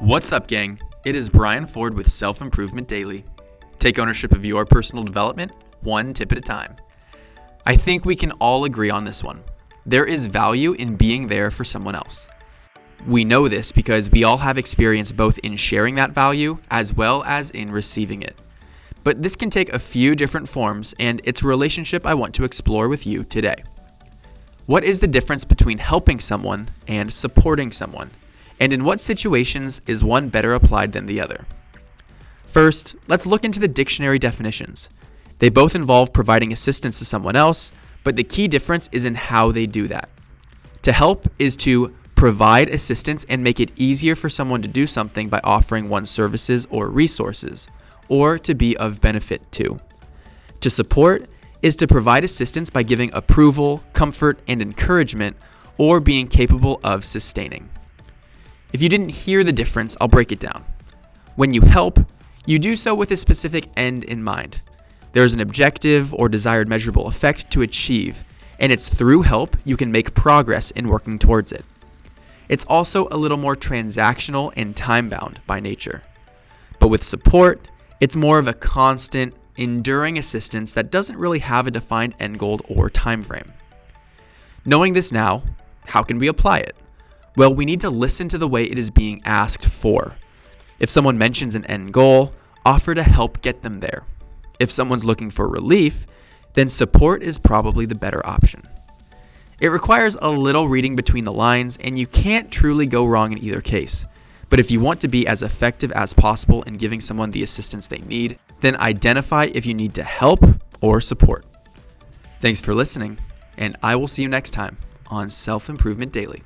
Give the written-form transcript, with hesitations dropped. What's up, gang? It is Brian Ford with Self-Improvement Daily. Take ownership of your personal development, one tip at a time. I think we can all agree on this one. There is value in being there for someone else. We know this because we all have experience both in sharing that value as well as in receiving it. But this can take a few different forms, and it's a relationship I want to explore with you today. What is the difference between helping someone and supporting someone? And in what situations is one better applied than the other? First, let's look into the dictionary definitions. They both involve providing assistance to someone else, but the key difference is in how they do that. To help is to provide assistance and make it easier for someone to do something by offering one's services or resources, or to be of benefit to. To support is to provide assistance by giving approval, comfort, and encouragement, or being capable of sustaining. If you didn't hear the difference, I'll break it down. When you help, you do so with a specific end in mind. There is an objective or desired measurable effect to achieve, and it's through help you can make progress in working towards it. It's also a little more transactional and time-bound by nature. But with support, it's more of a constant, enduring assistance that doesn't really have a defined end goal or time frame. Knowing this now, how can we apply it? Well, we need to listen to the way it is being asked for. If someone mentions an end goal, offer to help get them there. If someone's looking for relief, then support is probably the better option. It requires a little reading between the lines, and you can't truly go wrong in either case. But if you want to be as effective as possible in giving someone the assistance they need, then identify if you need to help or support. Thanks for listening, and I will see you next time on Self-Improvement Daily.